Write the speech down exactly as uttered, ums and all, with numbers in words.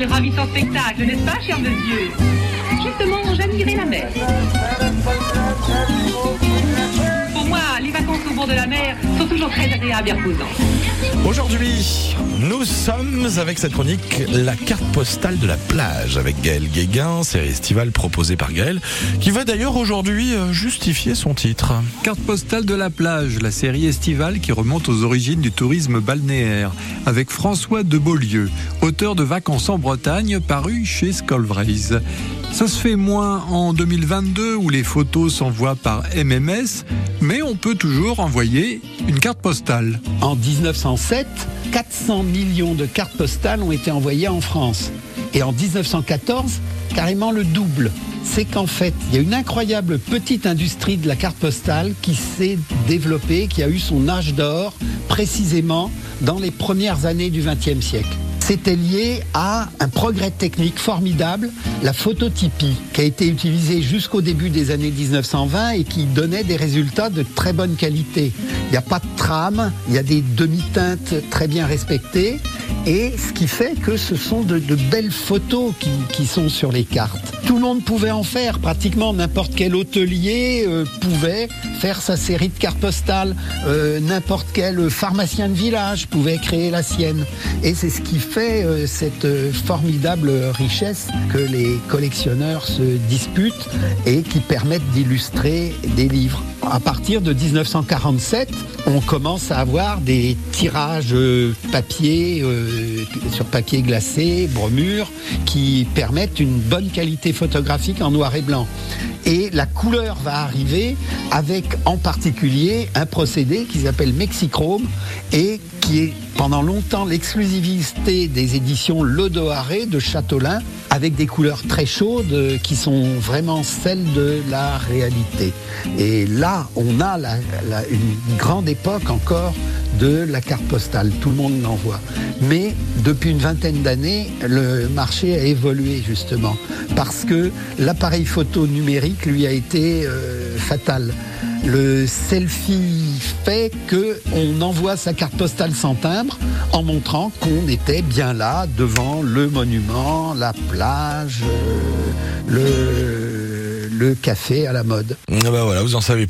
quel ravissant spectacle, n'est-ce pas, cher monsieur? Justement, j'admirais la mer. Pour moi, les vacances au bord de la mer sont toujours très agréables et reposantes. Aujourd'hui, nous sommes avec cette chronique la carte postale de la plage avec Gaël Guéguin, série estivale proposée par Gaël, qui va d'ailleurs aujourd'hui justifier son titre. Carte postale de la plage, la série estivale qui remonte aux origines du tourisme balnéaire, avec François de Beaulieu, auteur de Vacances en Bretagne, paru chez Scolvraise. Ça se fait moins en deux mille vingt-deux où les photos s'envoient par M M S, mais on peut toujours envoyer une carte postale. En dix-neuf cent sept, quatre cents millions de cartes postales ont été envoyées en France. Et en dix-neuf cent quatorze, carrément le double. C'est qu'en fait, il y a une incroyable petite industrie de la carte postale qui s'est développée, qui a eu son âge d'or, précisément dans les premières années du vingtième siècle. C'était lié à un progrès technique formidable, la phototypie, qui a été utilisée jusqu'au début des années dix-neuf cent vingt et qui donnait des résultats de très bonne qualité. Il n'y a pas de trame, il y a des demi-teintes très bien respectées, et ce qui fait que ce sont de, de belles photos qui, qui sont sur les cartes. Tout le monde pouvait en faire, pratiquement n'importe quel hôtelier euh, pouvait faire sa série de cartes postales, euh, n'importe quel pharmacien de village pouvait créer la sienne, et c'est ce qui fait cette formidable richesse que les collectionneurs se disputent et qui permettent d'illustrer des livres. À partir de dix-neuf cent quarante-sept, on commence à avoir des tirages papier, euh, sur papier glacé, bromure, qui permettent une bonne qualité photographique en noir et blanc. Et la couleur va arriver avec en particulier un procédé qu'ils appellent Mexichrome et qui est pendant longtemps l'exclusivité des éditions Lodoare de Châteaulin, avec des couleurs très chaudes qui sont vraiment celles de la réalité. Et là, on a la, la, une grande époque encore de la carte postale. Tout le monde l'envoie. Mais depuis une vingtaine d'années, le marché a évolué justement parce que l'appareil photo numérique lui a été euh, fatal. Le selfie fait qu'on envoie sa carte postale sans timbre en montrant qu'on était bien là devant le monument, la plage, le, le café à la mode. Ah bah voilà, vous en savez